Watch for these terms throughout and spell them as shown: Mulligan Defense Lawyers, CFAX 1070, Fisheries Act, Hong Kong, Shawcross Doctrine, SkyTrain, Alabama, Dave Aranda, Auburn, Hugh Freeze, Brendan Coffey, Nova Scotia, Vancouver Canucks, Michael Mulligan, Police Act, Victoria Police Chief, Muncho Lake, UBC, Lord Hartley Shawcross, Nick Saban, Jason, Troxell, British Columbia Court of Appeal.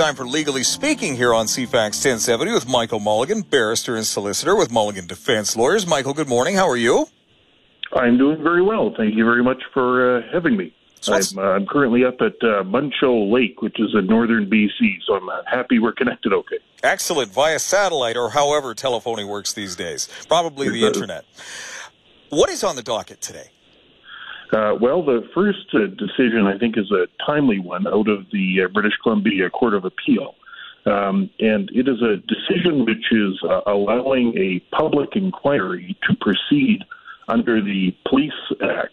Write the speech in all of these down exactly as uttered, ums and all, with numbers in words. time for Legally Speaking here on C FAX ten seventy with Michael Mulligan, barrister and solicitor with Mulligan Defense Lawyers. Michael, good morning. How are you? I'm doing very well. Thank you very much for uh, having me. So I'm, uh, I'm currently up at uh, Muncho Lake, which is in northern B C, so I'm uh, happy we're connected okay. Excellent, via satellite or however telephony works these days, probably the internet. What is on the docket today? Uh, well, the first uh, decision, I think, is a timely one out of the uh, British Columbia Court of Appeal. Um, and it is a decision which is uh, allowing a public inquiry to proceed under the Police Act.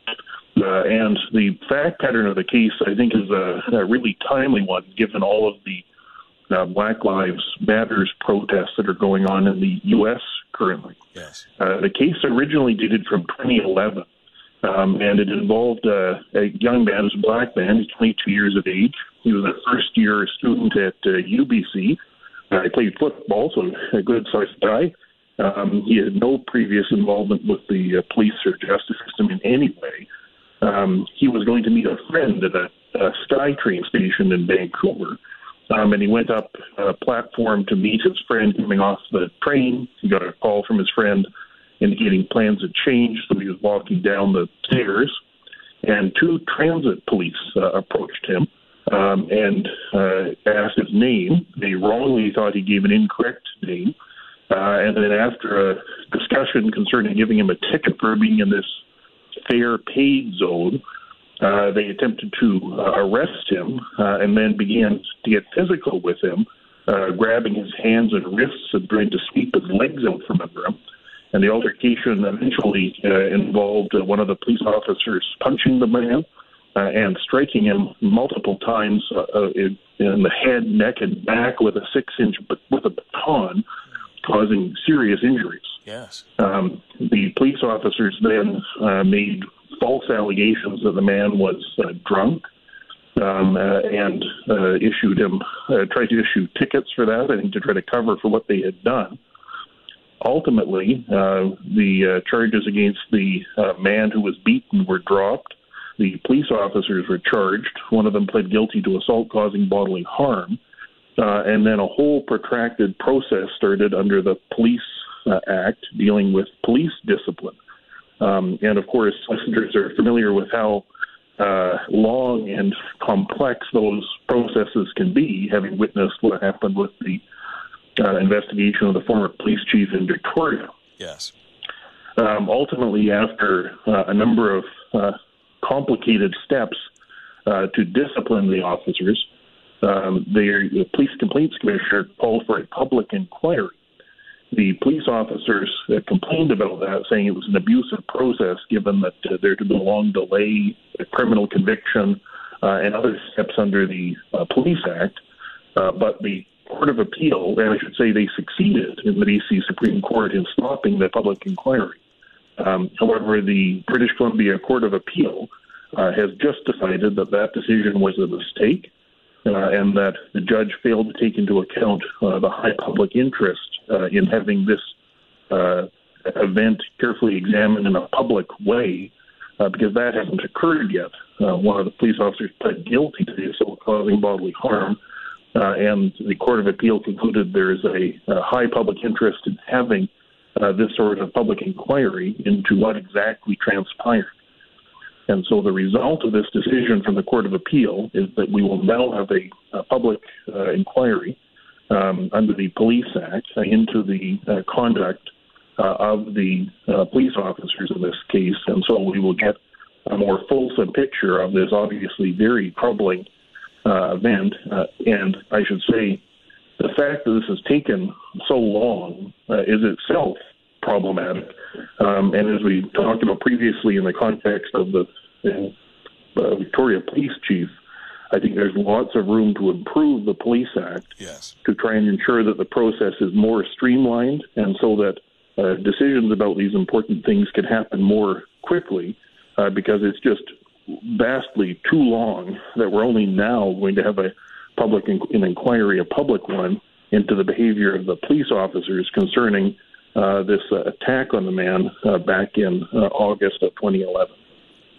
Uh, and the fact pattern of the case, I think, is a, a really timely one, given all of the uh, Black Lives Matter protests that are going on in the U S currently. Yes. Uh, the case originally dated from twenty eleven, um, and it involved uh, a young man, a black man, he's twenty-two years of age. He was a first-year student at uh, U B C. Uh, he played football, so a good-sized guy. Um, he had no previous involvement with the uh, police or justice system in any way. Um, he was going to meet a friend at a, a SkyTrain station in Vancouver, um, and he went up a platform to meet his friend coming off the train. He got a call from his friend indicating plans had changed, so he was walking down the stairs, and two transit police uh, approached him um, and uh, asked his name. They wrongly thought he gave an incorrect name, uh, and then after a discussion concerning giving him a ticket for being in this fair paid zone, uh, they attempted to uh, arrest him uh, and then began to get physical with him, uh, grabbing his hands and wrists and trying to sweep his legs out from under him. And the altercation eventually uh, involved uh, one of the police officers punching the man uh, and striking him multiple times uh, in, in the head, neck, and back with a six-inch with a baton, causing serious injuries. Yes. Um, the police officers then uh, made false allegations that the man was uh, drunk um, uh, and uh, issued him, uh, tried to issue tickets for that, I think, to try to cover for what they had done. Ultimately, uh, the uh, charges against the uh, man who was beaten were dropped. The police officers were charged. One of them pled guilty to assault causing bodily harm. Uh, and then a whole protracted process started under the Police Uh, Act dealing with police discipline. Um, and, of course, listeners are familiar with how uh, long and complex those processes can be, having witnessed what happened with the uh, investigation of the former police chief in Victoria. Yes. Um, ultimately, after uh, a number of uh, complicated steps uh, to discipline the officers, um, the, the Police Complaints Commissioner called for a public inquiry. The police officers uh, complained about that, saying it was an abusive process, given that uh, there had been a long delay, a criminal conviction, uh, and other steps under the uh, Police Act. Uh, but the Court of Appeal, and I should say they succeeded in the B C Supreme Court in stopping the public inquiry. Um, however, the British Columbia Court of Appeal uh, has just decided that that decision was a mistake, Uh, and that the judge failed to take into account uh, the high public interest uh, in having this uh, event carefully examined in a public way, uh, because that hasn't occurred yet. Uh, one of the police officers pled guilty to the assault causing bodily harm, uh, and the Court of Appeal concluded there is a, a high public interest in having uh, this sort of public inquiry into what exactly transpired. And so the result of this decision from the Court of Appeal is that we will now have a, a public uh, inquiry um, under the Police Act into the uh, conduct uh, of the uh, police officers in this case. And so we will get a more fulsome picture of this obviously very troubling uh, event. Uh, and I should say the fact that this has taken so long uh, is itself problematic. Um, and as we talked about previously in the context of the uh, Victoria Police Chief, I think there's lots of room to improve the Police Act yes. to try and ensure that the process is more streamlined and so that uh, decisions about these important things can happen more quickly uh, because it's just vastly too long that we're only now going to have a public in- an inquiry, a public one, into the behavior of the police officers concerning Uh, this uh, attack on the man uh, back in uh, August of twenty eleven.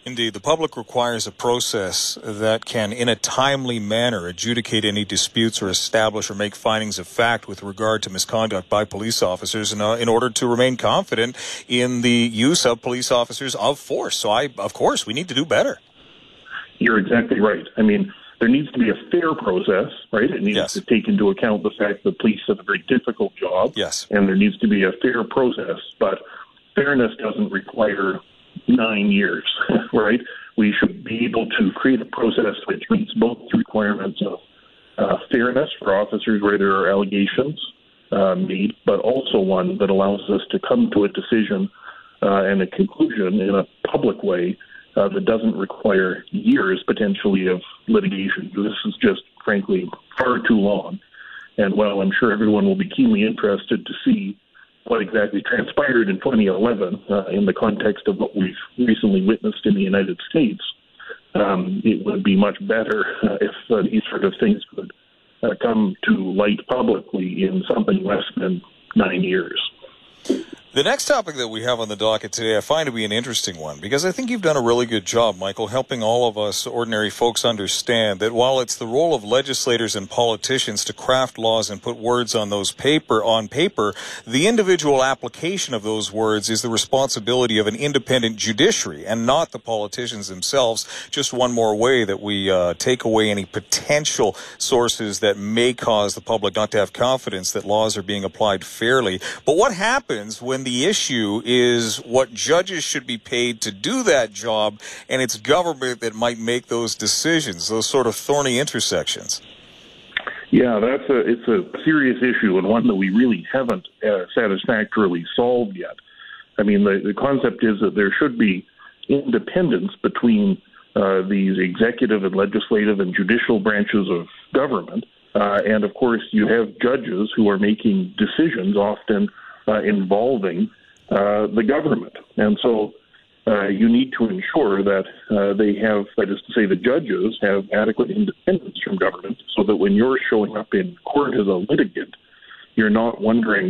Indeed, the public requires a process that can, in a timely manner, adjudicate any disputes or establish or make findings of fact with regard to misconduct by police officers in, uh, in order to remain confident in the use of police officers of force. So, I, of course, we need to do better. You're exactly right. I mean, there needs to be a fair process, right? It needs yes. to take into account the fact that police have a very difficult job. Yes. And there needs to be a fair process. But fairness doesn't require nine years, right? We should be able to create a process which meets both the requirements of uh, fairness for officers where there are allegations uh, made, but also one that allows us to come to a decision uh, and a conclusion in a public way uh, that doesn't require years, potentially, of litigation. This is just, frankly, far too long. And while I'm sure everyone will be keenly interested to see what exactly transpired in twenty eleven uh, in the context of what we've recently witnessed in the United States, um, it would be much better uh, if uh, these sort of things could uh, come to light publicly in something less than nine years. The next topic that we have on the docket today I find to be an interesting one, because I think you've done a really good job, Michael, helping all of us ordinary folks understand that while it's the role of legislators and politicians to craft laws and put words on those paper, on paper, the individual application of those words is the responsibility of an independent judiciary and not the politicians themselves. Just one more way that we uh, take away any potential sources that may cause the public not to have confidence that laws are being applied fairly. But what happens when the The issue is what judges should be paid to do that job, and it's government that might make those decisions, those sort of thorny intersections? Yeah, that's a it's a serious issue, and one that we really haven't uh, satisfactorily solved yet. I mean, the, the concept is that there should be independence between uh, these executive and legislative and judicial branches of government, uh, and of course you have judges who are making decisions often Uh, involving uh, the government. And so uh, you need to ensure that uh, they have, that is to say, the judges have adequate independence from government so that when you're showing up in court as a litigant, you're not wondering,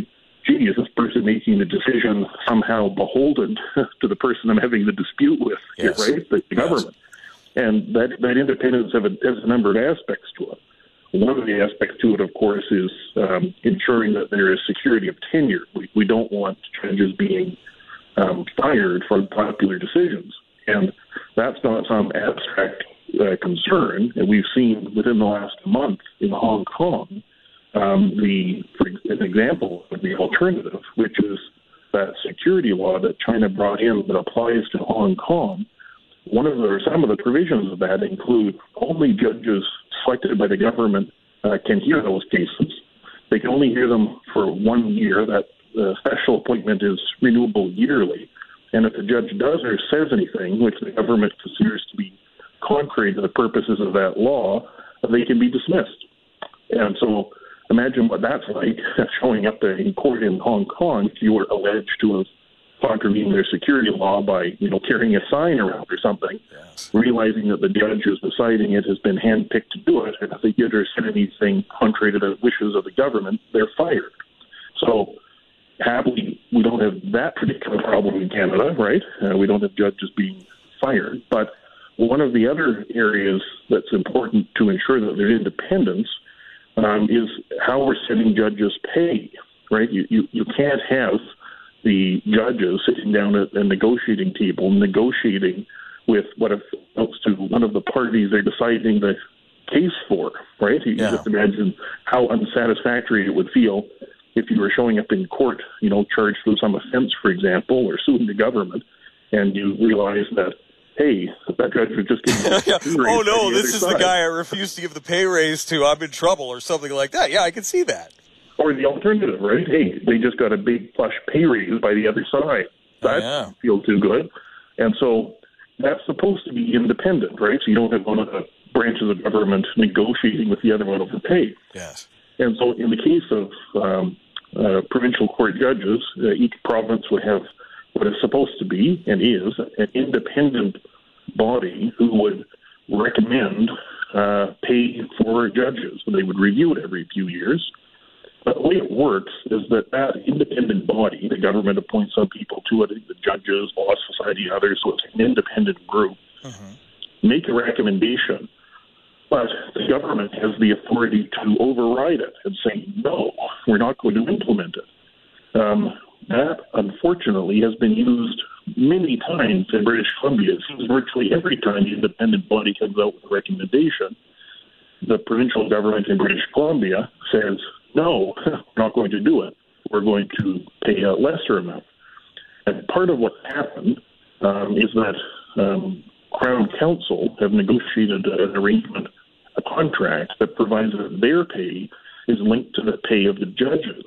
gee, is this person making the decision somehow beholden to the person I'm having the dispute with, yes. right? The, the yes. government. And that, that independence have a, has a number of aspects to it. One of the aspects to it, of course, is um, ensuring that there is security of tenure. We, we don't want judges being um, fired for unpopular decisions. And that's not some abstract uh, concern. And we've seen within the last month in Hong Kong um, the, for an example of the alternative, which is that security law that China brought in that applies to Hong Kong. One of the, or some of the provisions of that include only judges selected by the government uh, can hear those cases. They can only hear them for one year. That uh, special appointment is renewable yearly. And if the judge does or says anything which the government considers to be contrary to the purposes of that law, they can be dismissed. And so imagine what that's like, showing up there in court in Hong Kong if you were alleged to have contravening their security law by, you know, carrying a sign around or something, yes. realizing that the judge is deciding it has been handpicked to do it, and if they did or said anything contrary to the wishes of the government, they're fired. So, happily, we don't have that particular problem in Canada, right? Uh, we don't have judges being fired. But one of the other areas that's important to ensure that there's independence um, is how we're setting judges' pay, right? You you, you can't have the judges sitting down at a negotiating table, negotiating with what amounts to one of the parties they're deciding the case for, right? You yeah. just imagine how unsatisfactory it would feel if you were showing up in court, you know, charged with some offense, for example, or suing the government, and you realize that, hey, that judge was just giving me a pay raise. Oh, no, this is side. The guy I refuse to give the pay raise to. I'm in trouble or something like that. Yeah, I can see that. Or the alternative, right? Hey, they just got a big plush pay raise by the other side. That yeah. doesn't feel too good. And so that's supposed to be independent, right? So you don't have one of the branches of government negotiating with the other one over pay. Yes. And so in the case of um, uh, provincial court judges, uh, each province would have what is supposed to be and is an independent body who would recommend uh, pay for judges. And they would review it every few years. But the way it works is that that independent body, the government appoints some people to it, the judges, law society, others, so it's an independent group, uh-huh. make a recommendation, but the government has the authority to override it and say, no, we're not going to implement it. Um, that, unfortunately, has been used many times in British Columbia. It seems virtually every time the independent body comes out with a recommendation, the provincial government in British Columbia says, no, we're not going to do it. We're going to pay a lesser amount. And part of what happened um, is that um, Crown Council have negotiated an arrangement, a contract that provides that their pay is linked to the pay of the judges.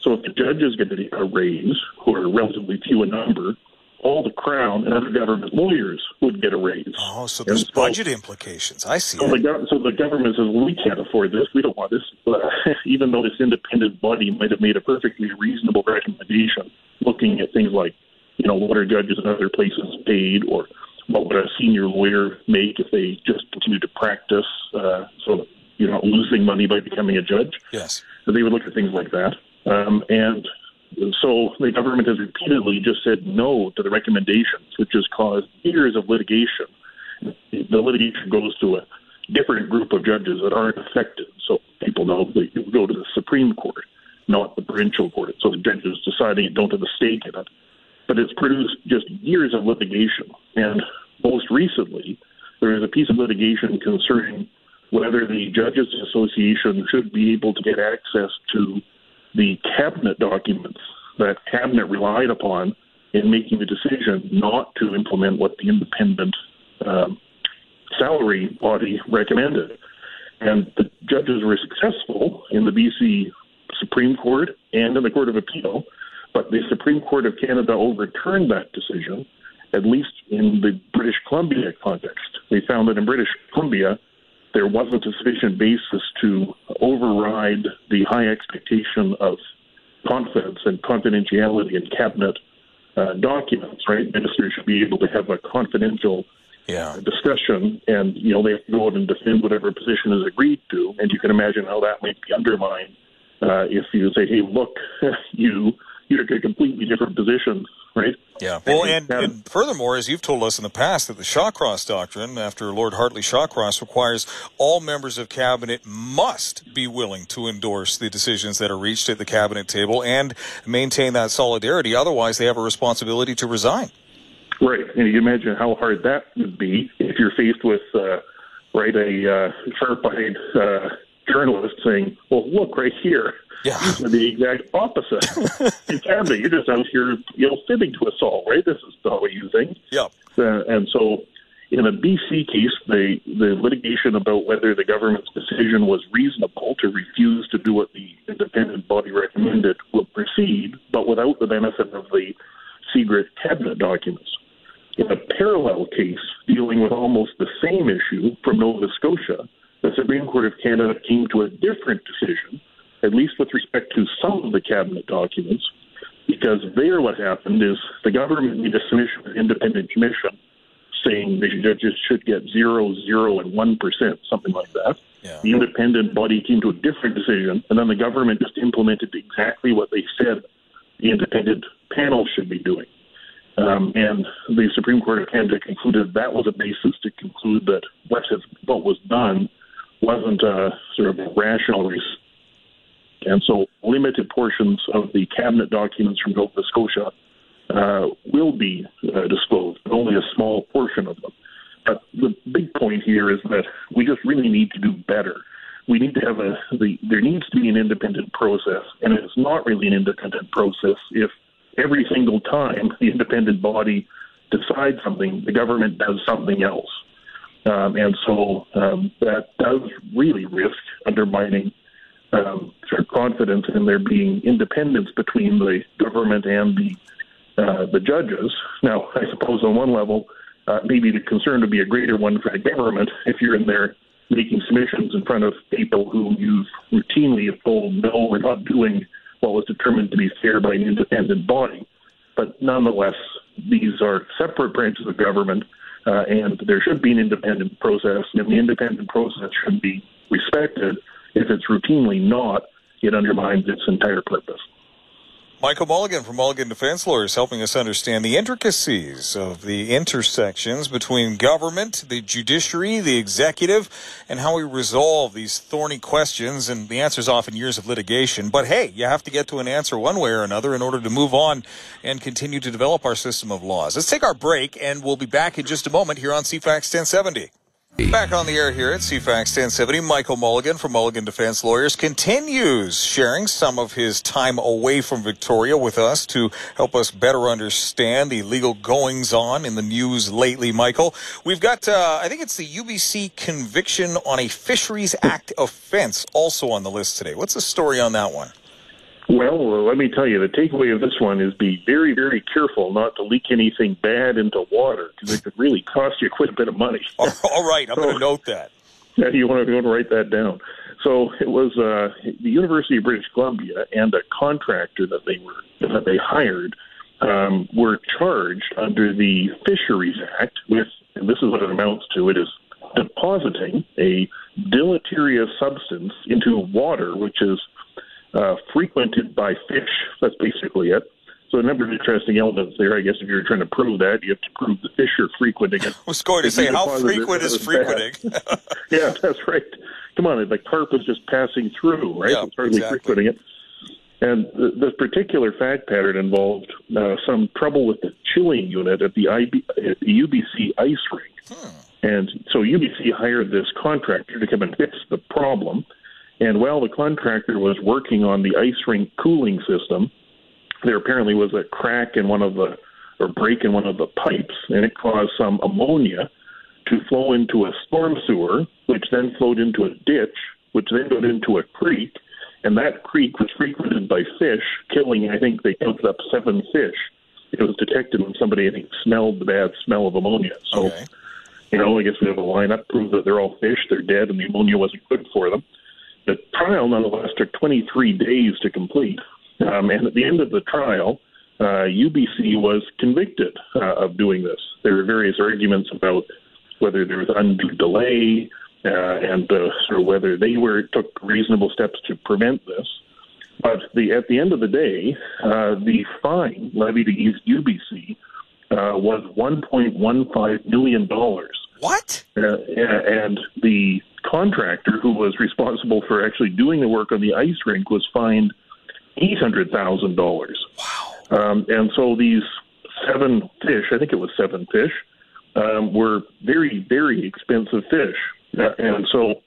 So if the judges get a raise, who are relatively few in number, all the Crown and other government lawyers would get a raise. Oh, so there's so, budget implications. I see. So the, so the government says, well, we can't afford this. We don't want this. But even though this independent body might have made a perfectly reasonable recommendation, looking at things like, you know, what are judges in other places paid, or what would a senior lawyer make if they just continue to practice, uh, so you're not losing money by becoming a judge. Yes. So they would look at things like that. Um, and so the government has repeatedly just said no to the recommendations, which has caused years of litigation. The litigation goes to a different group of judges that aren't affected. So people know they go to the Supreme Court, not the provincial court. So the judges deciding it don't have a stake in it. But it's produced just years of litigation. And most recently, there is a piece of litigation concerning whether the Judges Association should be able to get access to the cabinet documents that cabinet relied upon in making the decision not to implement what the independent um, salary body recommended. And the judges were successful in the B C Supreme Court and in the Court of Appeal, but the Supreme Court of Canada overturned that decision, at least in the British Columbia context. They found that in British Columbia, there wasn't a sufficient basis to override the high expectation of confidence and confidentiality in cabinet uh, documents, right? Ministers should be able to have a confidential yeah. discussion, and, you know, they have to go out and defend whatever position is agreed to, and you can imagine how that might be undermined uh, if you say, hey, look, you, you took a completely different position. Right. Yeah. Well, and, and furthermore, as you've told us in the past, that the Shawcross Doctrine, after Lord Hartley Shawcross, requires all members of Cabinet must be willing to endorse the decisions that are reached at the Cabinet table and maintain that solidarity. Otherwise, they have a responsibility to resign. Right. And you can imagine how hard that would be if you're faced with, uh, right, a uh, sharp-eyed uh, journalist saying, well, look right here. Yeah. The exact opposite. In cabinet, you're just out here, you know, fibbing to us all, right? This is the way you think. Yeah. Uh, and so in a B C case, the, the litigation about whether the government's decision was reasonable to refuse to do what the independent body recommended will proceed, but without the benefit of the secret cabinet documents. In a parallel case dealing with almost the same issue from Nova Scotia, the Supreme Court of Canada came to a different decision, at least with respect to some of the cabinet documents, because there what happened is the government made a submission to an independent commission saying the judges should get zero, zero, and one percent, something like that. Yeah. The independent body came to a different decision, and then the government just implemented exactly what they said the independent panel should be doing. Um, and the Supreme Court of Canada concluded that was a basis to conclude that what, has, what was done wasn't a sort of a rational reason. And so limited portions of the cabinet documents from Nova Scotia uh, will be uh, disclosed, but only a small portion of them. But the big point here is that we just really need to do better. We need to have a, the, there needs to be an independent process, and it's not really an independent process if every single time the independent body decides something, the government does something else. Um, and so um, that does really risk undermining Um, sort of confidence in there being independence between the government and the uh, the judges. Now, I suppose on one level, uh, maybe the concern would be a greater one for the government if you're in there making submissions in front of people who you've routinely have told, no, we're not doing what was determined to be fair by an independent body. But nonetheless, these are separate branches of government, uh, and there should be an independent process, and the independent process should be respected. If it's routinely not, it undermines its entire purpose. Michael Mulligan from Mulligan Defense Lawyers helping us understand the intricacies of the intersections between government, the judiciary, the executive, and how we resolve these thorny questions. And the answer is often years of litigation. But, hey, you have to get to an answer one way or another in order to move on and continue to develop our system of laws. Let's take our break, and we'll be back in just a moment here on C FAX ten seventy. Back on the air here at C FAX ten seventy, Michael Mulligan from Mulligan Defense Lawyers continues sharing some of his time away from Victoria with us to help us better understand the legal goings-on in the news lately, Michael. We've got, uh, I think it's the U B C conviction on a Fisheries Act offense also on the list today. What's the story on that one? Well, let me tell you, the takeaway of this one is be very, very careful not to leak anything bad into water, because it could really cost you quite a bit of money. All right, I'm so, going to note that. Yeah, you want to go and write that down. So it was uh, the University of British Columbia and a contractor that they were that they hired um, were charged under the Fisheries Act with, and this is what it amounts to, it is depositing a deleterious substance into water, which is Uh, frequented by fish. That's basically it. So a number of interesting elements there. I guess if you're trying to prove that, you have to prove the fish are frequenting it. I was going to if say, how frequent it, is frequenting? Yeah, that's right. Come on, the carp is just passing through, right? Yeah, it's hardly exactly. frequenting it. And th- this particular fact pattern involved uh, some trouble with the chilling unit at the, I B- at the U B C ice rink. Hmm. And so U B C hired this contractor to come and fix the problem. And while the contractor was working on the ice rink cooling system, there apparently was a crack in one of the, or break in one of the pipes, and it caused some ammonia to flow into a storm sewer, which then flowed into a ditch, which then went into a creek, and that creek was frequented by fish, killing, I think they counted up seven fish. It was detected when somebody, I think, smelled the bad smell of ammonia. So, okay. you know, I guess we have a lineup, prove that they're all fish, they're dead, and the ammonia wasn't good for them. The trial, nonetheless, took twenty-three days to complete, um, and at the end of the trial, uh, U B C was convicted uh, of doing this. There were various arguments about whether there was undue delay uh, and uh, sort of whether they were took reasonable steps to prevent this. But the, at the end of the day, uh, the fine levied against U B C uh, was one point one five million dollars. What? Uh, and the contractor who was responsible for actually doing the work on the ice rink was fined eight hundred thousand dollars. Wow. Um, and so these seven fish, I think it was seven fish, um, were very, very expensive fish. Uh, and so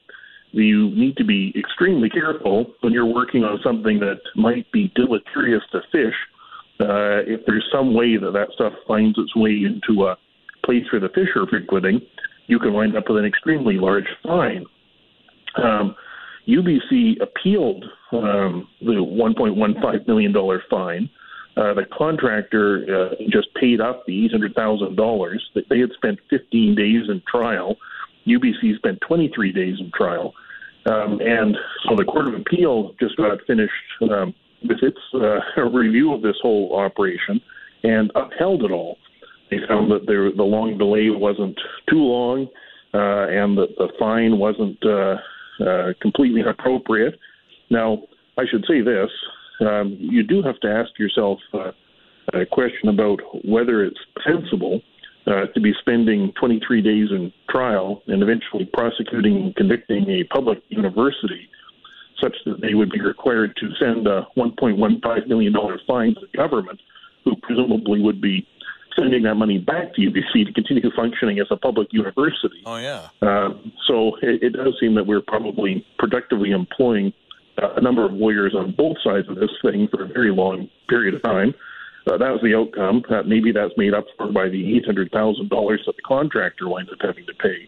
you need to be extremely careful when you're working on something that might be deleterious to fish. Uh, if there's some way that that stuff finds its way into a place where the fish are frequenting, you can wind up with an extremely large fine. Um, U B C appealed um, the one point one five million dollars fine. Uh, the contractor uh, just paid up the eight hundred thousand dollars that they had spent fifteen days in trial. U B C spent twenty-three days in trial. Um, and so the Court of Appeal just got finished um, with its uh, review of this whole operation and upheld it all. They found that there, the long delay wasn't too long uh, and that the fine wasn't uh, uh, completely appropriate. Now, I should say this. Um, you do have to ask yourself uh, a question about whether it's sensible uh, to be spending twenty-three days in trial and eventually prosecuting and convicting a public university such that they would be required to send a one point one five million dollars fine to the government, who presumably would be sending that money back to U B C to continue functioning as a public university. Oh, yeah. Uh, so it, it does seem that we're probably productively employing uh, a number of lawyers on both sides of this thing for a very long period of time. Uh, that was the outcome. Uh, maybe that's made up for by the eight hundred thousand dollars that the contractor winds up having to pay.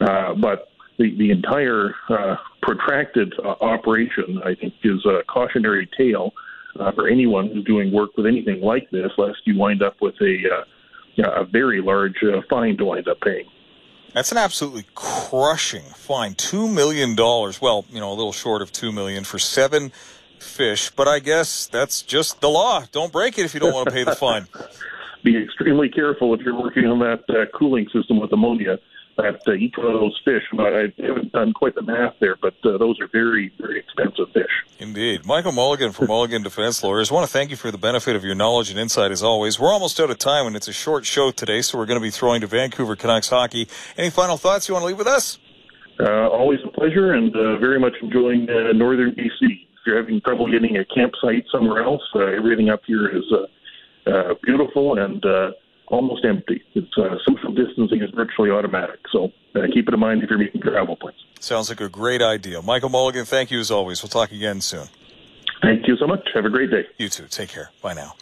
Uh, but the, the entire uh, protracted uh, operation, I think, is a cautionary tale Uh, for anyone who's doing work with anything like this, lest you wind up with a uh, you know, a very large uh, fine to wind up paying. That's an absolutely crushing fine, two million dollars. Well, you know, a little short of two million dollars for seven fish, but I guess that's just the law. Don't break it if you don't want to pay the fine. Be extremely careful if you're working on that uh, cooling system with ammonia. That uh, each one of those fish, I haven't done quite the math there, but uh, those are very, very expensive fish. Indeed. indeed. Michael Mulligan from Mulligan Defense Lawyers. I want to thank you for the benefit of your knowledge and insight as always. We're almost out of time, and it's a short show today, so we're going to be throwing to Vancouver Canucks hockey. Any final thoughts you want to leave with us? Uh, always a pleasure, and uh, very much enjoying uh, northern B C. If you're having trouble getting a campsite somewhere else, uh, everything up here is uh, uh, beautiful and uh, almost empty. It's uh, social distancing is virtually automatic, so uh, keep it in mind if you're making travel plans. Sounds like a great idea. Michael Mulligan, thank you as always. We'll talk again soon. Thank you so much. Have a great day. You too. Take care. Bye now.